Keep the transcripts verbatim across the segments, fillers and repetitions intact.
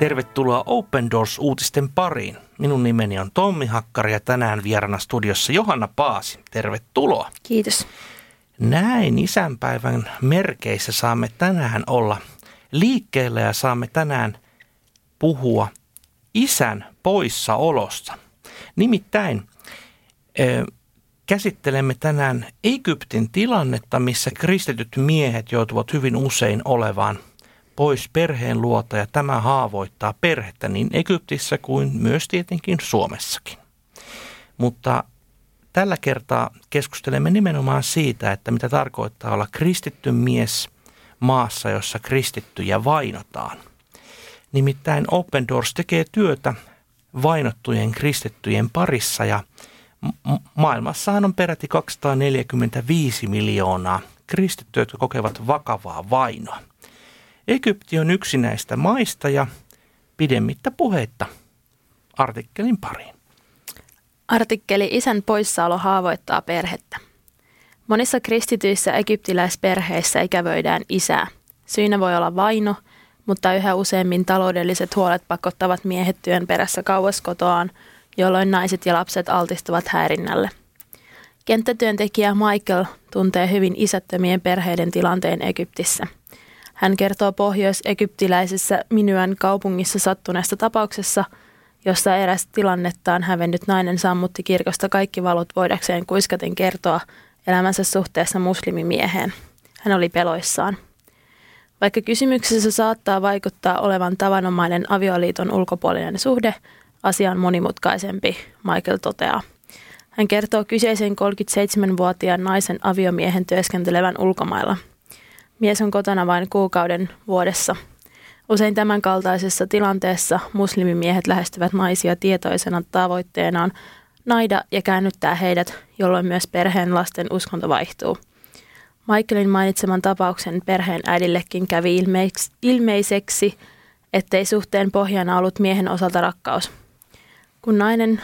Tervetuloa Open Doors-uutisten pariin. Minun nimeni on Tommi Hakkari ja tänään vieraana studiossa Johanna Paasi. Tervetuloa. Kiitos. Näin isänpäivän merkeissä saamme tänään olla liikkeellä ja saamme tänään puhua isän poissaolosta. Nimittäin äh, käsittelemme tänään Egyptin tilannetta, missä kristityt miehet joutuvat hyvin usein olevaan pois perheen luota, ja tämä haavoittaa perhettä niin Egyptissä kuin myös tietenkin Suomessakin. Mutta tällä kertaa keskustelemme nimenomaan siitä, että mitä tarkoittaa olla kristitty mies maassa, jossa kristittyjä vainotaan. Nimittäin Open Doors tekee työtä vainottujen kristittyjen parissa, ja maailmassahan on peräti kaksisataaneljäkymmentäviisi miljoonaa kristittyä, jotka kokevat vakavaa vainoa. Egypti on yksi näistä maista, ja pidemmittä puheitta artikkelin pariin. Artikkeli Isän poissaolo haavoittaa perhettä. Monissa kristityissä egyptiläisperheissä ikävöidään isää. Syynä voi olla vaino, mutta yhä useammin taloudelliset huolet pakottavat miehet työn perässä kauas kotoaan, jolloin naiset ja lapset altistuvat häirinnälle. Kenttätyöntekijä Michael tuntee hyvin isättömien perheiden tilanteen Egyptissä. Hän kertoo pohjois-egyptiläisessä Minyan kaupungissa sattuneesta tapauksessa, jossa eräs tilannettaan hävennyt nainen sammutti kirkosta kaikki valot voidakseen kuiskaten kertoa elämänsä suhteessa muslimimieheen. Hän oli peloissaan. Vaikka kysymyksessä saattaa vaikuttaa olevan tavanomainen avioliiton ulkopuolinen suhde, asia on monimutkaisempi, Michael toteaa. Hän kertoo kyseisen kolmekymmentäseitsemänvuotiaan naisen aviomiehen työskentelevän ulkomailla. Mies on kotona vain kuukauden vuodessa. Usein tämän kaltaisessa tilanteessa muslimimiehet lähestyvät naisia tietoisena tavoitteenaan naida ja käännyttää heidät, jolloin myös perheen lasten uskonto vaihtuu. Michaelin mainitseman tapauksen perheen äidillekin kävi ilmeis- ilmeiseksi, ettei suhteen pohjana ollut miehen osalta rakkaus. Kun nainen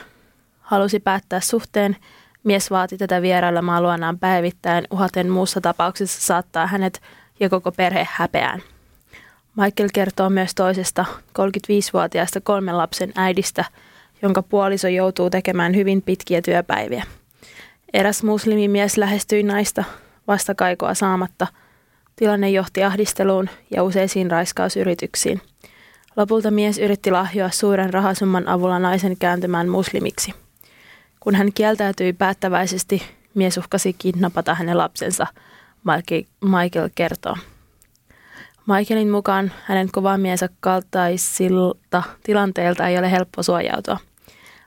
halusi päättää suhteen, mies vaati tätä vierailemaan luonaan päivittäin, uhaten muussa tapauksessa saattaa hänet ja koko perhe häpeään. Michael kertoo myös toisesta kolmekymmentäviisivuotiaasta kolmen lapsen äidistä, jonka puoliso joutuu tekemään hyvin pitkiä työpäiviä. Eräs muslimimies lähestyi naista vastakaikoa saamatta. Tilanne johti ahdisteluun ja useisiin raiskausyrityksiin. Lopulta mies yritti lahjoa suuren rahasumman avulla naisen kääntymään muslimiksi. Kun hän kieltäytyi päättäväisesti, mies uhkasi kidnapata hänen lapsensa, Michael kertoo. Michaelin mukaan hänen kovaamiensä kaltaisilta tilanteilta ei ole helppo suojautua.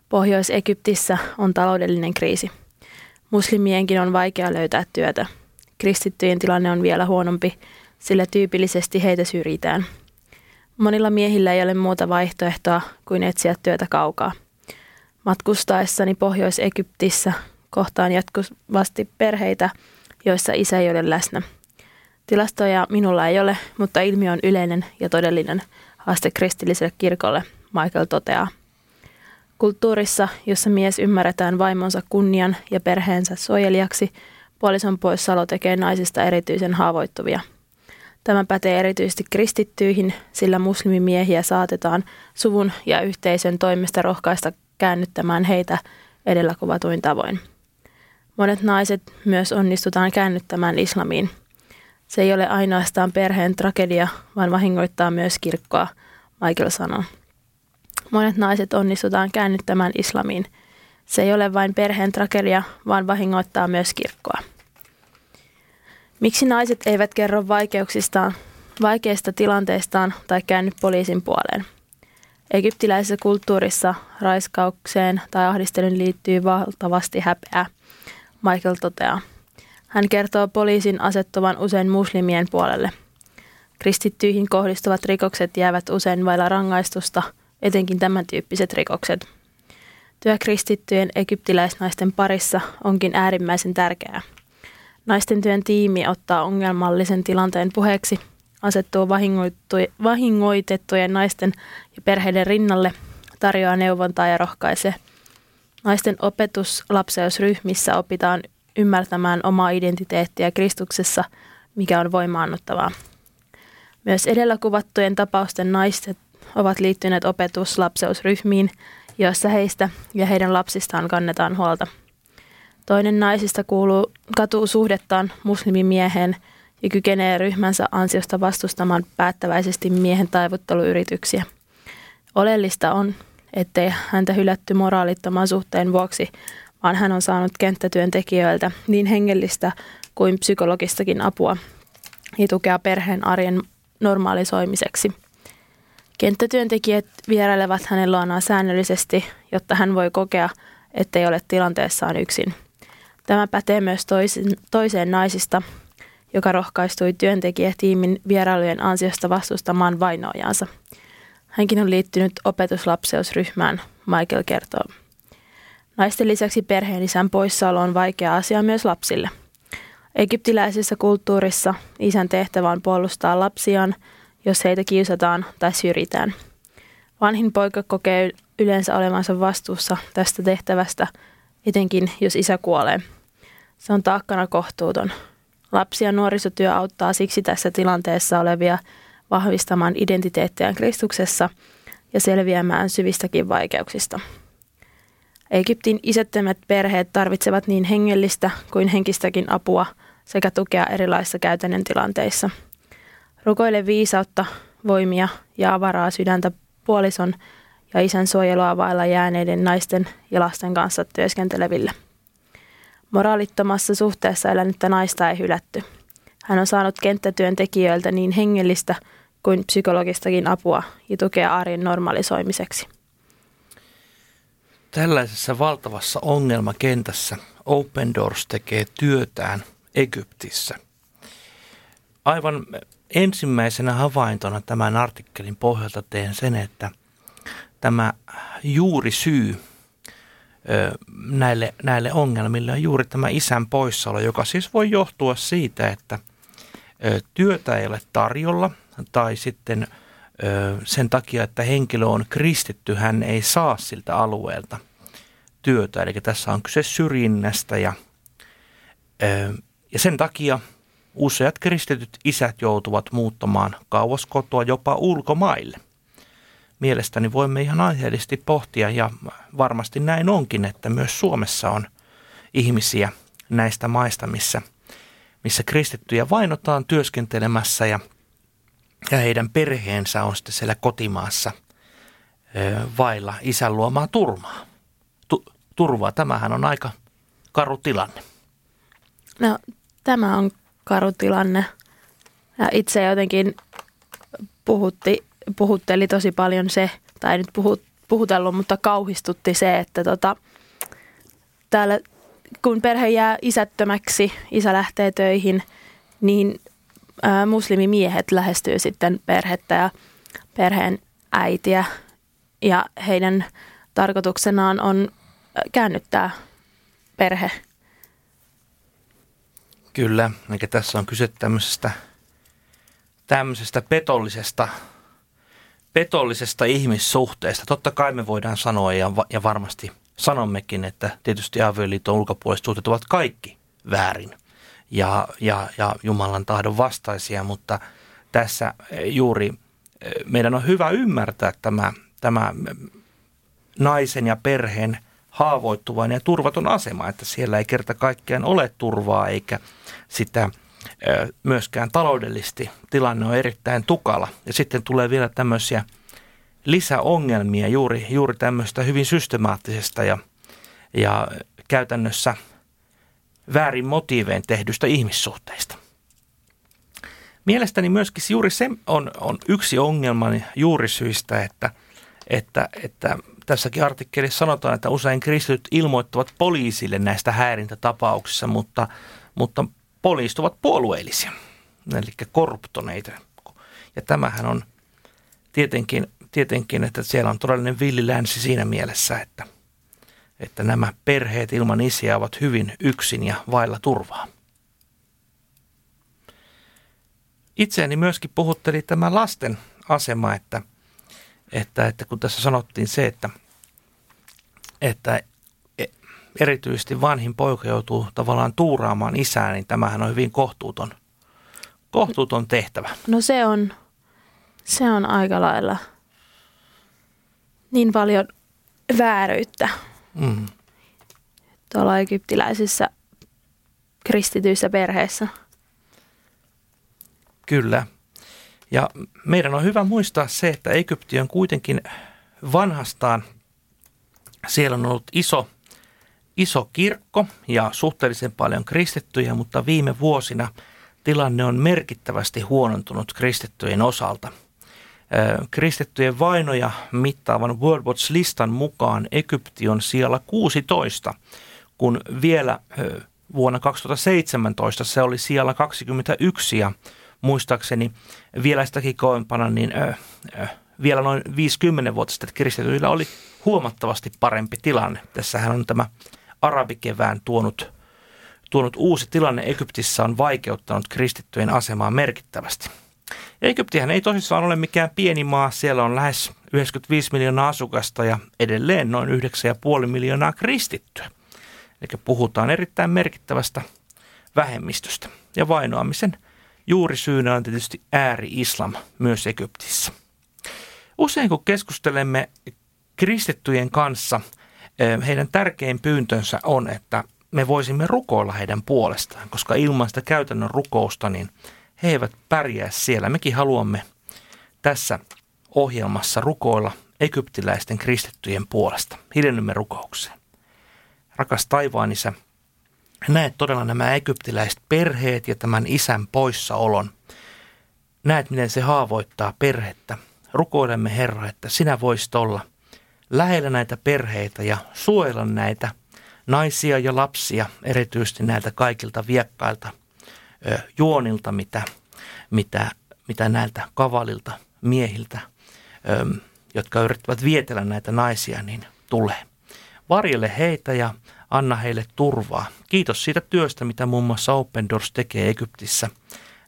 Pohjois-Egyptissä on taloudellinen kriisi. Muslimienkin on vaikea löytää työtä. Kristittyjen tilanne on vielä huonompi, sillä tyypillisesti heitä syrjitään. Monilla miehillä ei ole muuta vaihtoehtoa kuin etsiä työtä kaukaa. Matkustaessani Pohjois-Egyptissä kohtaan jatkuvasti perheitä, joissa isä ei ole läsnä. Tilastoja minulla ei ole, mutta ilmiö on yleinen ja todellinen haaste kristilliselle kirkolle, Michael toteaa. Kulttuurissa, jossa mies ymmärretään vaimonsa kunnian ja perheensä suojelijaksi, puolison poissaolo tekee naisista erityisen haavoittuvia. Tämä pätee erityisesti kristittyihin, sillä muslimimiehiä saatetaan suvun ja yhteisön toimesta rohkaista käännyttämään heitä edellä kuvatuin tavoin. Monet naiset myös onnistutaan käännyttämään islamiin. Se ei ole ainoastaan perheen tragedia, vaan vahingoittaa myös kirkkoa, Michael sanoo. Monet naiset onnistutaan käännyttämään islamiin. Se ei ole vain perheen tragedia, vaan vahingoittaa myös kirkkoa. Miksi naiset eivät kerro vaikeuksistaan, vaikeista tilanteistaan tai käänny poliisin puoleen? Egyptiläisessä kulttuurissa raiskaukseen tai ahdisteluun liittyy valtavasti häpeää, Michael toteaa. Hän kertoo poliisin asettuvan usein muslimien puolelle. Kristittyihin kohdistuvat rikokset jäävät usein vailla rangaistusta, etenkin tämän tyyppiset rikokset. Työ kristittyjen egyptiläisnaisten parissa onkin äärimmäisen tärkeää. Naisten työn tiimi ottaa ongelmallisen tilanteen puheeksi, asettuu vahingoitettujen naisten ja perheiden rinnalle, tarjoaa neuvontaa ja rohkaisee. Naisten opetuslapseusryhmissä opitaan ymmärtämään omaa identiteettiä Kristuksessa, mikä on voimaannuttavaa. Myös edellä kuvattujen tapausten naiset ovat liittyneet opetuslapseusryhmiin, joissa heistä ja heidän lapsistaan kannetaan huolta. Toinen naisista kuuluu, katuu suhdettaan muslimimieheen ja kykenee ryhmänsä ansiosta vastustamaan päättäväisesti miehen taivutteluyrityksiä. Oleellista on, ettei häntä hylätty moraalittoman suhteen vuoksi, vaan hän on saanut kenttätyöntekijöiltä niin hengellistä kuin psykologistakin apua ja tukea perheen arjen normalisoimiseksi. Kenttätyöntekijät vierailevat hänen luonaan säännöllisesti, jotta hän voi kokea, ettei ole tilanteessaan yksin. Tämä pätee myös toiseen naisista, joka rohkaistui työntekijätiimin vierailujen ansiosta vastustamaan vainoajansa. Hänkin on liittynyt opetuslapseusryhmään, Michael kertoo. Naisten lisäksi perheen isän poissaolo on vaikea asia myös lapsille. Egyptiläisessä kulttuurissa isän tehtävä on puolustaa lapsiaan, jos heitä kiusataan tai syrjitään. Vanhin poika kokee yleensä olevansa vastuussa tästä tehtävästä, etenkin jos isä kuolee. Se on taakkana kohtuuton. Lapsi- ja nuorisotyö auttaa siksi tässä tilanteessa olevia vahvistamaan identiteettiään Kristuksessa ja selviämään syvistäkin vaikeuksista. Egyptin isättömät perheet tarvitsevat niin hengellistä kuin henkistäkin apua sekä tukea erilaisissa käytännön tilanteissa. Rukoile viisautta, voimia ja avaraa sydäntä puolison ja isän suojelua vailla jääneiden naisten ja lasten kanssa työskenteleville. Moraalittomassa suhteessa elänyttä naista ei hylätty. Hän on saanut kenttätyöntekijöiltä niin hengellistä kuin psykologistakin apua ja tukea arjen normalisoimiseksi. Tällaisessa valtavassa ongelmakentässä Open Doors tekee työtään Egyptissä. Aivan ensimmäisenä havaintona tämän artikkelin pohjalta teen sen, että tämä juurisyy näille, näille ongelmille on juuri tämä isän poissaolo, joka siis voi johtua siitä, että työtä ei ole tarjolla tai sitten sen takia, että henkilö on kristitty, hän ei saa siltä alueelta työtä. Eli tässä on kyse syrjinnästä ja, ja sen takia useat kristityt isät joutuvat muuttamaan kauas kotoa jopa ulkomaille. Mielestäni voimme ihan aiheellisesti pohtia, ja varmasti näin onkin, että myös Suomessa on ihmisiä näistä maista, missä, missä kristittyjä vainotaan työskentelemässä ja, ja heidän perheensä on sitten siellä kotimaassa ö, vailla isän luomaa turvaa. Tu, turvaa. Tämähän on aika karu tilanne. No, tämä on karu tilanne. Ja itse jotenkin puhutti. Puhutteli tosi paljon se, tai ei nyt puhut, puhutellut, mutta kauhistutti se, että tota, täällä, kun perhe jää isättömäksi, isä lähtee töihin, niin ä, muslimimiehet lähestyy sitten perhettä ja perheen äitiä. Ja heidän tarkoituksenaan on käännyttää perhe. Kyllä, eli tässä on kyse tämmöisestä, tämmöisestä petollisesta... petollisesta ihmissuhteesta. Totta kai me voidaan sanoa ja, va- ja varmasti sanommekin, että tietysti avioliiton ulkopuoliset suhteet ovat kaikki väärin ja, ja, ja Jumalan tahdon vastaisia, mutta tässä juuri meidän on hyvä ymmärtää tämä, tämä naisen ja perheen haavoittuvainen ja turvaton asema, että siellä ei kerta kaikkiaan ole turvaa eikä sitä myöskään taloudellisesti tilanne on erittäin tukala. Ja sitten tulee vielä tämmöisiä lisäongelmia juuri, juuri tämmöistä hyvin systemaattisesta ja, ja käytännössä väärin motiivein tehdystä ihmissuhteista. Mielestäni myöskin juuri se on, on yksi ongelman juurisyistä, että, että, että tässäkin artikkelissa sanotaan, että usein kristityt ilmoittavat poliisille näistä häirintätapauksissa, mutta, mutta poliisit ovat puolueellisia, eli korruptoneita. Ja tämähän on tietenkin, tietenkin, että siellä on todellinen villilänsi siinä mielessä, että, että nämä perheet ilman isiä ovat hyvin yksin ja vailla turvaa. Itseäni myöskin puhutteli tämä lasten asema, että, että, että kun tässä sanottiin se, että, että erityisesti vanhin poika joutuu tavallaan tuuraamaan isää, niin tämähän on hyvin kohtuuton, kohtuuton tehtävä. No se on, se on aika lailla niin paljon vääryyttä mm. tuolla egyptiläisissä kristityissä perheissä. Kyllä. Ja meidän on hyvä muistaa se, että Egypti on kuitenkin vanhastaan, siellä on ollut iso, iso kirkko ja suhteellisen paljon kristittyjä, mutta viime vuosina tilanne on merkittävästi huonontunut kristittyjen osalta. Kristittyjen vainoja mittaavan World Watch-listan mukaan Egypti on siellä kuusitoista, kun vielä vuonna kaksituhattaseitsemäntoista se oli siellä kaksikymmentäyksi ja muistaakseni vielä sitäkin koempana, niin ö, ö, vielä noin viisikymmentä vuotta sitten kristityillä oli huomattavasti parempi tilanne. Tässähän on tämä arabikevään tuonut, tuonut uusi tilanne Egyptissä on vaikeuttanut kristittyjen asemaa merkittävästi. Egyptihän ei tosissaan ole mikään pieni maa, siellä on lähes yhdeksänkymmentäviisi miljoonaa asukasta ja edelleen noin yhdeksän pilkku viisi miljoonaa kristittyä. Eli puhutaan erittäin merkittävästä vähemmistöstä ja vainoamisen juurisyynä on tietysti ääri-islam myös Egyptissä. Usein kun keskustelemme kristittyjen kanssa, heidän tärkein pyyntönsä on, että me voisimme rukoilla heidän puolestaan, koska ilman sitä käytännön rukousta niin he eivät pärjää siellä. Mekin haluamme tässä ohjelmassa rukoilla egyptiläisten kristittyjen puolesta. Hiljennymme rukoukseen. Rakas taivaan Isä, näet todella nämä egyptiläiset perheet ja tämän isän poissaolon. Näet, miten se haavoittaa perhettä. Rukoilemme, Herra, että sinä voisit olla lähellä näitä perheitä ja suojella näitä naisia ja lapsia, erityisesti näiltä kaikilta viekkailta ö, juonilta, mitä, mitä, mitä näiltä kavalilta miehiltä, ö, jotka yrittävät vietellä näitä naisia, niin tulee. Varjele heitä ja anna heille turvaa. Kiitos siitä työstä, mitä muun muassa Open Doors tekee Egyptissä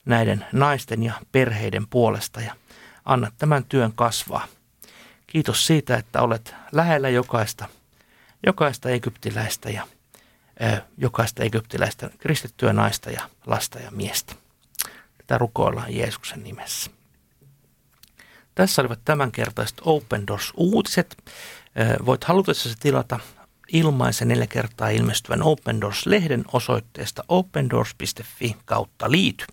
näiden naisten ja perheiden puolesta ja anna tämän työn kasvaa. Kiitos siitä, että olet lähellä jokaista, jokaista egyptiläistä ja ö, jokaista egyptiläistä kristittyä naista ja lasta ja miestä. Tätä rukoillaan Jeesuksen nimessä. Tässä olivat tämänkertaiset Open Doors-uutiset. Ö, voit halutessasi tilata ilmaisen neljä kertaa ilmestyvän Open Doors-lehden osoitteesta opendoors piste fi kautta liity.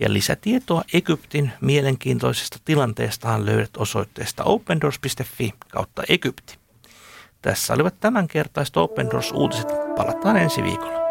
Ja lisätietoa Egyptin mielenkiintoisesta tilanteestaan löydät osoitteesta opendoors piste fi kautta Egypti. Tässä olivat tämänkertaiset Open Doors-uutiset. Palataan ensi viikolla.